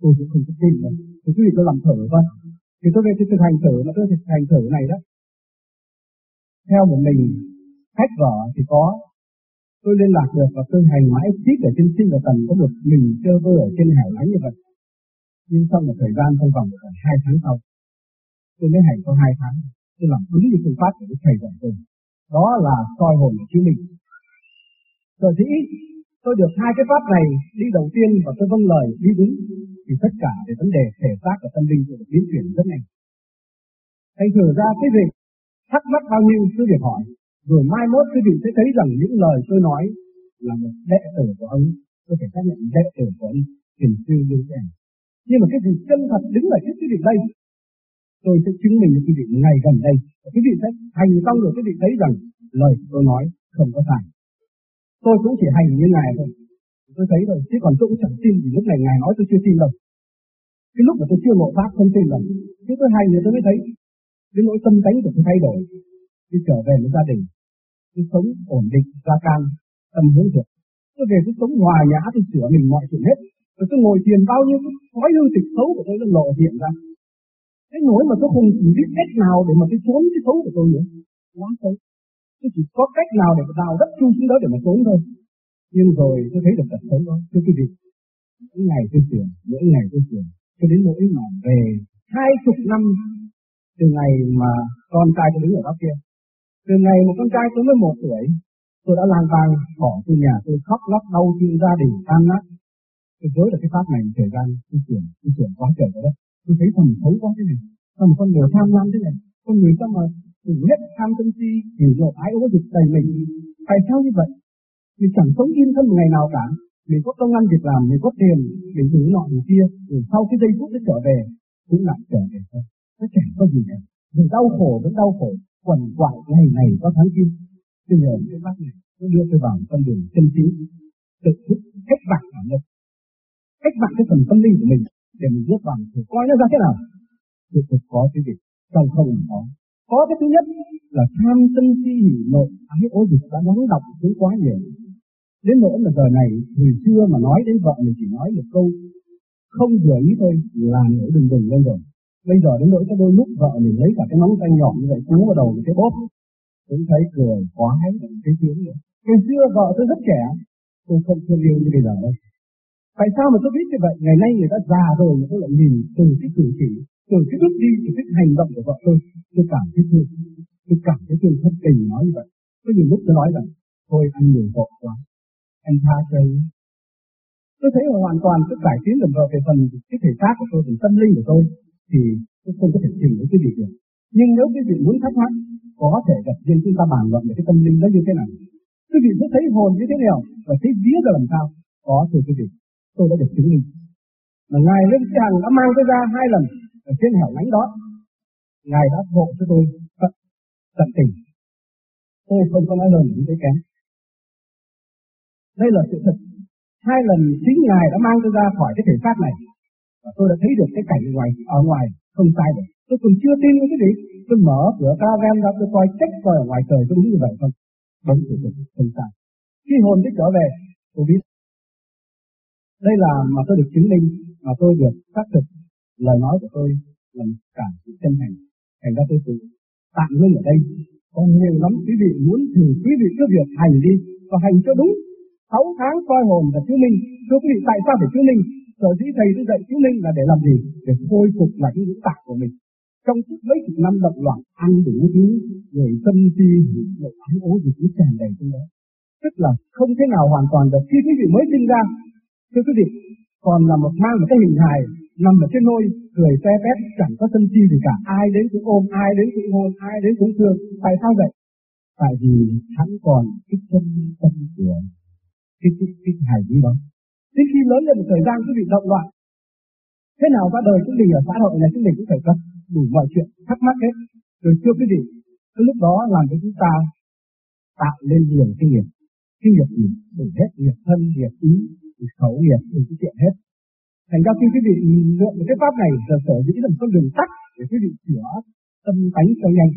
tôi cũng không có tin đâu. Thì quý vị tôi làm thở vậy, thì tôi về thực hành thở, mà tôi thực hành thở này đó. Theo một mình, khách vở thì có, tôi liên lạc được và tôi hành mãi tiếp ở trên sinh và tầng có một mình chơi vơi ở trên hẻo lánh như vậy. Nhưng sau một thời gian trong vòng khoảng hai tháng sau, tôi mới hành có hai tháng, tôi làm đúng như phương pháp của cái thầy dạy tôi. Đó là soi hồn của chính mình. Rồi thì tôi được hai cái pháp này, đi đầu tiên và tôi vâng lời, đi đúng, thì tất cả về vấn đề thể xác và tâm linh được biến chuyển rất nhanh. Thành thử ra cái việc thắc mắc bao nhiêu cứ việc hỏi, rồi mai mốt quý vị sẽ thấy rằng những lời tôi nói là một đệ tử của ông, tôi phải xác nhận đệ tử của ông, thiền sư Lương Sĩ Hàng. Nhưng mà cái gì chân thật đứng ở trước quý vị đây, Tôi sẽ chứng minh với quý vị ngày gần đây. Quý vị sẽ hành xong rồi quý vị thấy rằng lời tôi nói không có sai. Tôi cũng chỉ hành như ngài thôi. Tôi thấy rồi, chứ còn tôi cũng chẳng tin gì. Lúc này ngài nói tôi chưa tin đâu. Cái lúc mà tôi chưa ngộ pháp không tin đâu. Chứ tôi hành rồi tôi mới thấy cái nỗi tâm tánh của tôi thay đổi. Tôi trở về với gia đình, tôi sống ổn định, gia can, tâm hướng thiện. Tôi về tôi sống hòa nhã, tôi sửa mình mọi chuyện hết. Rồi tôi ngồi thiền bao nhiêu cái thói hư tịch xấu của tôi nó lộ hiện ra. Cái nỗi mà tôi không biết cách nào để mà tôi trốn cái xấu của tôi nữa. Quá xấu. Tôi chỉ có cách nào để đào đất chung xuống đó để mà trốn thôi. Nhưng rồi tôi thấy được thật sống đó. Thưa quý vị, những ngày tôi chuyển, những ngày tôi chuyển, cho đến nỗi mà về hai chục năm từ ngày mà con trai tôi đứng ở đó kia. Từ ngày mà con trai tôi mới một tuổi, tôi đã lang thang bỏ từ nhà, tôi khóc lóc đau thương gia đình tan nát. Tôi với được cái pháp này thời gian tôi chuyển, tôi chuyển quá trời rồi đó. Tôi thấy thầm xấu quá thế này, sao một con người tham lam thế này, con người sao mà chủ nhất tham tâm si, thì rồi ái ố dục đầy mình. Tại sao như vậy? Mình chẳng sống yên thân một ngày nào cả. Mình có công ăn việc làm, mình có tiền, mình đủ nọ đủ kia, rồi sau cái giây phút nó trở về, cũng lại trở về thôi. Nó chẳng có gì cả. Mình đau khổ vẫn đau khổ, quằn quại ngày này có tháng kia. Bây giờ cái bác này nó đưa tôi vào con đường chân chính, tự thức cách bạc bản lực, cách bạc cái phần tâm linh của mình. Để mình bước vào thử coi nó ra thế nào. Thực thực có cái gì trong không mình có. Có cái thứ nhất là tham sân si hỉ nộ ái ố dục đã lắng đọng xuống quá nhiều. Đến nỗi mà giờ này hồi xưa mà nói đến vợ mình chỉ nói một câu không vừa ý thôi là nỗi đừng đừng lên rồi. Bây giờ đến nỗi có đôi lúc vợ mình lấy cả cái móng tay nhọn như vậy cú vào đầu một cái bóp. Cũng thấy cười quá hết cái tiếng nữa. Hồi xưa vợ tôi rất trẻ, tôi không thương yêu như bây giờ đâu. Tại sao mà tôi biết như vậy? Ngày nay người ta già rồi mà tôi lại nhìn từ cái cử chỉ, từ cái bước đi, từ cái hành động của vợ tôi, tôi cảm thấy thương, tôi cảm thấy thương thất tình nói như vậy. Có nhiều lúc tôi nói rằng, thôi anh nhiều tội quá, anh tha cho anh. Tôi thấy hoàn toàn tôi cải tiến dần vào về phần cái thể xác của tôi, phần tâm linh của tôi, thì tôi không có thể tìm đến cái gì được. Nhưng nếu quý vị muốn thắc mắc, có thể gặp riêng chúng ta bàn luận về cái tâm linh đó như thế nào. Quý vị sẽ thấy hồn như thế nào và thấy vía ra làm sao, có thưa quý vị. Tôi đã được chứng minh mà ngài Lương Sĩ Hàng đã mang tôi ra hai lần ở trên hẻo lánh đó. Ngài đã hộ cho tôi tận, tận tình. Tôi không có nói lời những cái kém. Đây là sự thật. Hai lần chính ngài đã mang tôi ra khỏi cái thể xác này và tôi đã thấy được cái cảnh ngoài ở ngoài không sai được. Tôi còn chưa tin với cái gì. Tôi mở cửa ca ven ra tôi coi trách coi ở ngoài trời tôi đúng như vậy không? Vẫn sự thật không sai. Khi hồn tôi trở về, tôi biết. Đây là mà tôi được chứng minh, mà tôi được xác thực lời nói của tôi là cảm sự chân thành. Thành ra tôi tự tạm ngưng ở đây. Còn nhiều lắm quý vị muốn thử quý vị cứ việc hành đi và hành cho đúng. Sáu tháng coi hồn và chứng minh. Thưa quý vị tại sao phải chứng minh? Sở dĩ thầy tôi dạy chứng minh là để làm gì? Để khôi phục lại cái ngũ tạng của mình. Trong suốt mấy chục năm động loạn ăn đủ thứ, rồi tâm si, rồi ái ố gì cũng tràn đầy trong đó. Tức là không thế nào hoàn toàn được khi quý vị mới sinh ra. Thưa quý vị, còn là một mang một cái hình hài, nằm ở trên nôi, cười te tét, chẳng có sân chi gì cả. Ai đến cũng ôm, ai đến cũng hôn, ai đến cũng thương. Tại sao vậy? Tại vì hắn còn cái chân tâm của cái, cái, cái hài gì đó. Thế khi lớn lên một thời gian quý vị động loạn, thế nào ra đời chúng mình ở xã hội này chúng mình cũng phải có đủ mọi chuyện, thắc mắc hết. Rồi thưa quý vị, cái lúc đó làm cho chúng ta tạo lên nhiều cái nghiệp. Cái nghiệp gì? Đủ hết, nghiệp thân, nghiệp ý. Khẩu nghiệp, đừng cái chuyện hết. Thành ra khi quý vị lượn cái pháp này giờ sở dĩ là con đường tắt để quý vị sửa tâm tánh cho nhanh.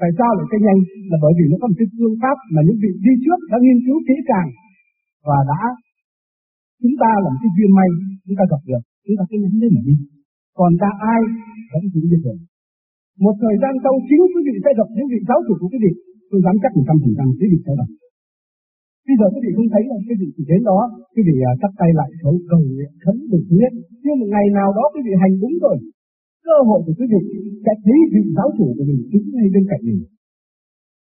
Tại sao lại cái nhanh? Là bởi vì nó có một cái phương pháp mà những vị đi trước đã nghiên cứu kỹ càng và đã chúng ta là một cái duyên may chúng ta gặp được, chúng ta cứ nhắm đến mà đi. Còn ta ai vẫn chỉ như thường. Một thời gian sau chính quý vị sẽ gặp những vị giáo chủ của quý vị, tôi dám chắc một trăm phần trăm quý vị sẽ gặp. Bây giờ quý vị không thấy là cái gì chỉ đến đó, quý vị chắp tay lại cầu cầu nguyện khấn được nhất. Nhưng một ngày nào đó quý vị hành đúng rồi, cơ hội của quý vị sẽ thấy vị giáo chủ của mình đứng ngay bên cạnh mình.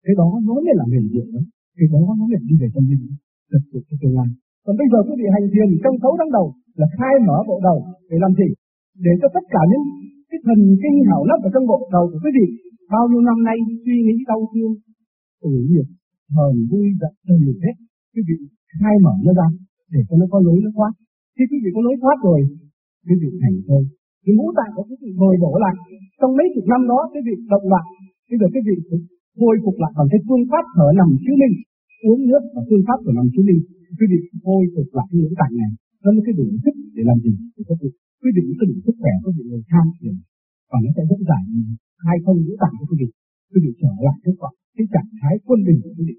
Cái đó nó mới là huyền diệu đó, cái đó nó mới đi về tâm linh, thực sự trong tương lai. Còn bây giờ quý vị hành thiền trong thấu đăng đầu là khai mở bộ đầu để làm gì? Để cho tất cả những cái thần kinh hảo lấp ở trong bộ đầu của quý vị bao nhiêu năm nay suy nghĩ đau thương, ủy nhiệt, hờn vui giận đầy đủ hết. Quý vị khai mở nó ra để cho nó có lối nó thoát. Khi quý vị có lối thoát rồi, quý vị thành thôi. Cái mũ tạng của quý vị hồi đổ lại. Trong mấy chục năm đó, cái việc động loạn, bây giờ cái việc hồi phục lại bằng cái phương pháp thở nằm chứng minh, uống nước và phương pháp của nằm chứng minh, quý vị hồi phục lại những tạng này. Nó mới cái đủ sức để làm gì? Để có thể quyết định cái đủ sức khỏe có thể người tham tiền và nó sẽ rất giải hai không ngũ tạng của quý vị, quý vị trở lại kết quả cái trạng thái quân bình của quý vị.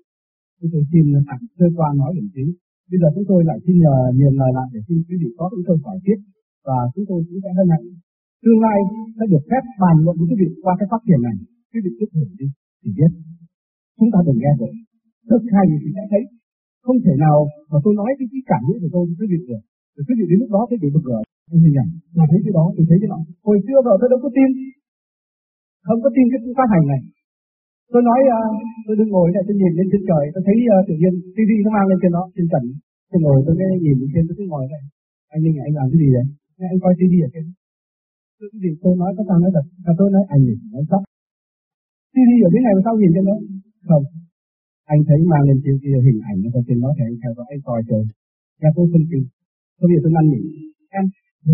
Chúng tôi xin tặng sơ qua nói điểm chính. Bây giờ chúng tôi lại xin nhờ nhiều lời lại để xin quý vị có những câu hỏi tiếp và chúng tôi cũng sẽ hân hạnh tương lai sẽ được phép bàn luận với quý vị qua cái phát triển này. Quý vị tiếp tục đi thì biết chúng ta đừng nghe rồi thực hành thì sẽ thấy không thể nào mà tôi nói cái cảm nghĩ của tôi với quý vị được. Rồi quý vị đến lúc đó quý vị bực rồi tôi nhìn nhận là thấy cái đó tôi thấy cái đó hồi xưa vào tôi đâu có tin không có tin cái phát hành này. Tôi nói uh, tôi đứng ngồi này tôi nhìn lên trên trời tôi thấy uh, tự nhiên tivi nó mang lên trên đó trên trần tôi ngồi tôi cái nhìn lên trên tôi cứ ngồi này anh Ninh anh làm cái gì đấy anh coi tivi ở trên tôi cái gì tôi nói có sao nói thật và tôi nói anh nhìn nói sắp tivi ở bên này mà sao nhìn trên đó không anh thấy mang lên trên kia hình ảnh nó trên đó thì anh theo dõi anh coi trời nhà tôi không tin tôi bây giờ tôi năn nỉ em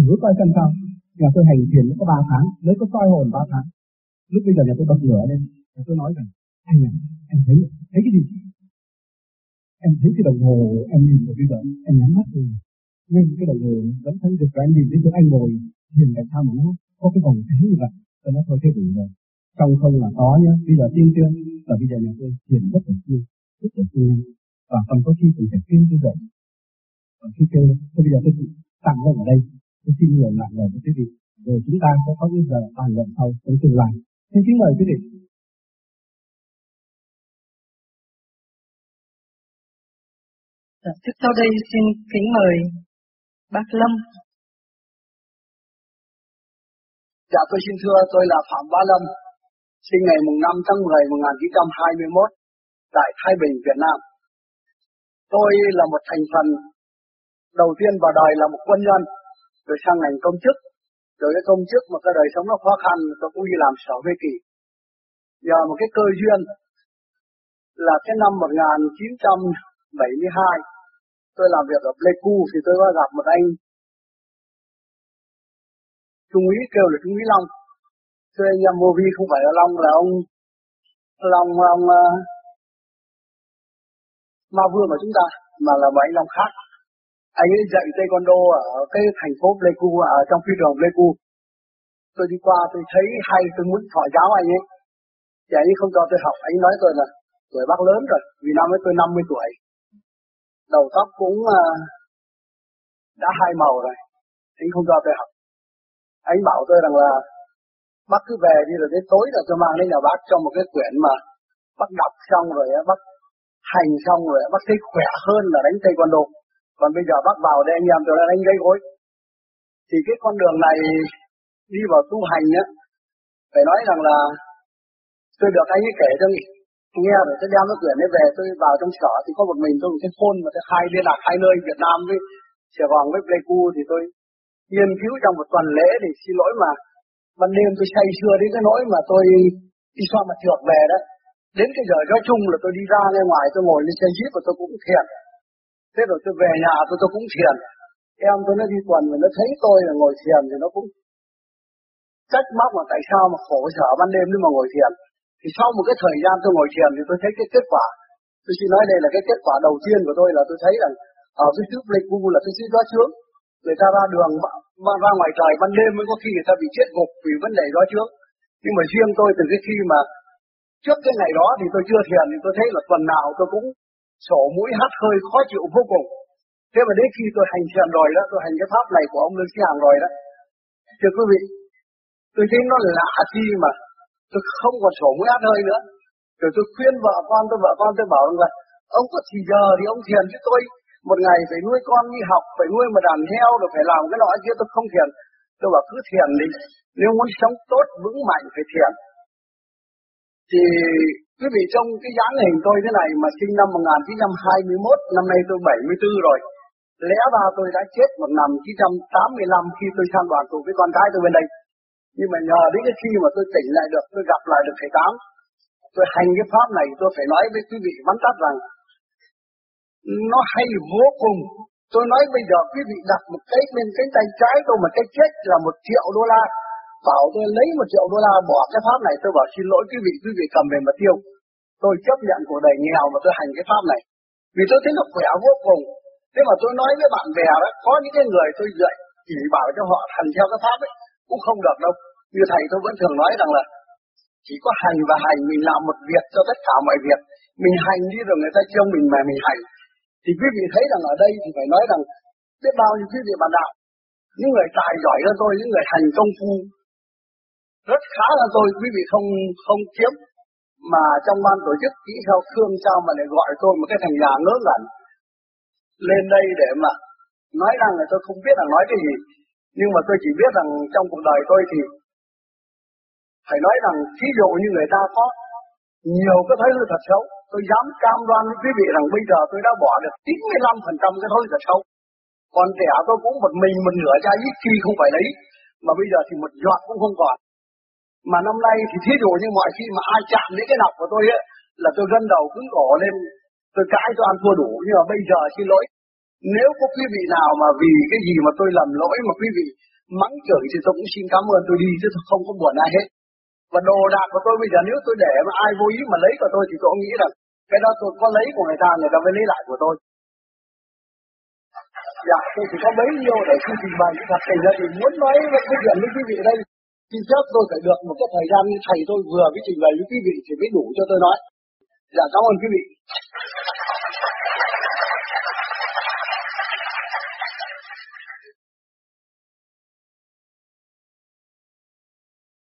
thử coi xem sao nhà tôi hành thiền nó có ba tháng mới có soi hồn ba tháng lúc bây giờ nhà tôi bật lửa lên. Tôi nói rằng, anh à, em thấy, thấy cái gì? Em thấy cái đồng hồ, em nhìn vào bây giờ, em nhắm mắt rồi. Nhưng cái đồng hồ vẫn thấy được, và em nhìn đến chỗ anh ngồi, nhìn tại sao mà nó có cái vòng thế như vậy? Tôi nói thôi thế đủ rồi. Trong không là có nhá, bây giờ tin chưa? Và bây giờ nhà tôi nhìn rất là chưa, rất là chưa. Và còn có khi cũng phải tin chưa rồi. Và khi kêu, tôi bây giờ tôi tạm ngừng ở đây, tôi xin nhiều lại lời với quý vị. Rồi chúng ta sẽ có những giờ bàn luận sau trong tương lai. Xin kính mời quý vị. Tiếp sau đây xin kính mời bác Lâm. Dạ tôi xin thưa, tôi là Phạm Ba Lâm, sinh ngày mùng năm tháng mười năm một nghìn chín trăm hai mươi mốt tại Thái Bình, Việt Nam. Tôi là một thành phần đầu tiên vào đời là một quân nhân, rồi sang ngành công chức, rồi cái công chức mà cái đời sống nó khó khăn, tôi cũng đi làm sở Huế Kỳ. Nhờ một cái cơ duyên là cái năm một nghìn chín trăm bảy mươi hai. Tôi làm việc ở Pleiku thì tôi có gặp một anh Trung úy kêu là Trung úy Long. Tôi anh em movie không phải là Long là ông Long ông uh, Ma Vương của chúng ta mà là một anh Long khác. Anh ấy dạy taekwondo ở cái thành phố Pleiku, ở trong phi trường Pleiku. Tôi đi qua tôi thấy hay tôi muốn thọ giáo anh ấy. Thì anh ấy không cho tôi học, anh ấy nói tôi là tuổi bác lớn rồi, vì năm ấy tôi năm mươi tuổi. Đầu tóc cũng đã hai màu rồi, anh không cho tôi học. Anh bảo tôi rằng là bác cứ về đi rồi đến tối là tôi mang đến nhà bác cho một cái quyển mà bác đọc xong rồi, bác hành xong rồi, bác thấy khỏe hơn là đánh taekwondo. Còn bây giờ bác vào đây anh em tôi đã đánh gáy gối. Thì cái con đường này đi vào tu hành á, phải nói rằng là tôi được anh ấy kể cho nghỉ. Nghe rồi tôi đem cái quyển ấy về, tôi vào trong sở thì có một mình tôi một cái phone mà tôi khai liên lạc hai nơi Việt Nam với Sài Gòn với Pleiku thì tôi nghiên cứu trong một tuần lễ thì xin lỗi mà ban đêm tôi say sưa đến cái nỗi mà tôi đi xoa mặt trượt về đó. Đến cái giờ nói chung là tôi đi ra ngoài tôi ngồi lên xe jeep và tôi cũng thiền. Thế rồi tôi về nhà tôi tôi cũng thiền. Em tôi nó đi tuần mà nó thấy tôi là ngồi thiền thì nó cũng trách móc mà tại sao mà khổ sở ban đêm nữa mà ngồi thiền. Thì sau một cái thời gian tôi ngồi thiền thì tôi thấy cái kết quả. Tôi xin nói đây là cái kết quả đầu tiên của tôi là tôi thấy rằng ở cái xứ Pleiku là cái xứ gió chướng. Người ta ra đường, ra ngoài trời ban đêm mới có khi người ta bị chết ngục vì vấn đề gió chướng. Nhưng mà riêng tôi từ cái khi mà trước cái ngày đó thì tôi chưa thiền thì tôi thấy là tuần nào tôi cũng sổ mũi hắt hơi khó chịu vô cùng. Thế mà đến khi tôi hành thiền rồi đó, tôi hành cái pháp này của ông Lương Sĩ Hàng rồi đó. Thưa quý vị, tôi thấy nó lạ chi mà tôi không còn sổ mũi át hơi nữa. Rồi tôi khuyên vợ con tôi, vợ con tôi bảo là ông có thì giờ thì ông thiền chứ tôi một ngày phải nuôi con đi học, phải nuôi một đàn heo, rồi phải làm cái nọ kia tôi không thiền. Tôi bảo cứ thiền đi, nếu muốn sống tốt, vững mạnh phải thiền. Thì quý vị trong cái dáng hình tôi thế này mà sinh năm một nghìn chín trăm hai mươi mốt, năm nay tôi bảy mươi tư rồi. Lẽ ra tôi đã chết một nghìn chín trăm tám mươi lăm khi tôi sang đoàn tù với con gái tôi bên đây. Nhưng mà nhờ đến cái khi mà tôi tỉnh lại được, tôi gặp lại được thầy Tám, tôi hành cái pháp này, tôi phải nói với quý vị vắn tắt rằng nó hay vô cùng. Tôi nói bây giờ quý vị đặt một cái lên cái tay trái tôi mà cái chết là một triệu đô la. Bảo tôi lấy một triệu đô la bỏ cái pháp này, tôi bảo xin lỗi quý vị, quý vị cầm về mà tiêu. Tôi chấp nhận cuộc đời nghèo mà tôi hành cái pháp này. Vì tôi thấy nó khỏe vô cùng. Thế mà tôi nói với bạn bè đó, có những cái người tôi dạy chỉ bảo cho họ hành theo cái pháp ấy, cũng không được đâu. Như thầy tôi vẫn thường nói rằng là chỉ có hành và hành, mình làm một việc cho tất cả mọi việc. Mình hành đi rồi người ta trông mình mà mình hành. Thì quý vị thấy rằng ở đây thì phải nói rằng biết bao nhiêu quý vị bạn đạo, những người tài giỏi hơn tôi, những người hành công phu rất khá là tôi, quý vị không không kiếm, mà trong ban tổ chức kỹ theo thương sao mà lại gọi tôi một cái thằng già ngớ ngẩn lên đây để mà nói rằng là tôi không biết là nói cái gì, nhưng mà tôi chỉ biết rằng trong cuộc đời tôi thì phải nói rằng ví dụ như người ta có nhiều cái thói hư thật xấu, tôi dám cam đoan với quý vị rằng bây giờ tôi đã bỏ được chín mươi lăm phần trăm cái thói thật xấu. Còn trẻ tôi cũng một mình một nửa chai ít khi không phải lấy, mà bây giờ thì một giọt cũng không còn. Mà năm nay thì thí dụ như mọi khi mà ai chạm đến cái nọc của tôi ấy, là tôi gân đầu cứng cổ lên, tôi cãi tôi ăn thua đủ. Nhưng mà bây giờ xin lỗi, nếu có quý vị nào mà vì cái gì mà tôi lầm lỗi mà quý vị mắng chửi thì tôi cũng xin cảm ơn, tôi đi chứ tôi không có buồn ai hết. Và đồ đạc của tôi bây giờ nếu tôi để mà ai vô ý mà lấy của tôi thì tôi nghĩ rằng cái đó tôi có lấy của người ta, người ta mới lấy lại của tôi. Dạ, tôi chỉ có bấy nhiêu để khi trình bày thật tình ra thì muốn nói với cái chuyện với quý vị đây. Xin phép tôi phải được một cái thời gian như thầy tôi vừa với trình bày với quý vị thì mới đủ cho tôi nói. Dạ, cảm ơn quý vị.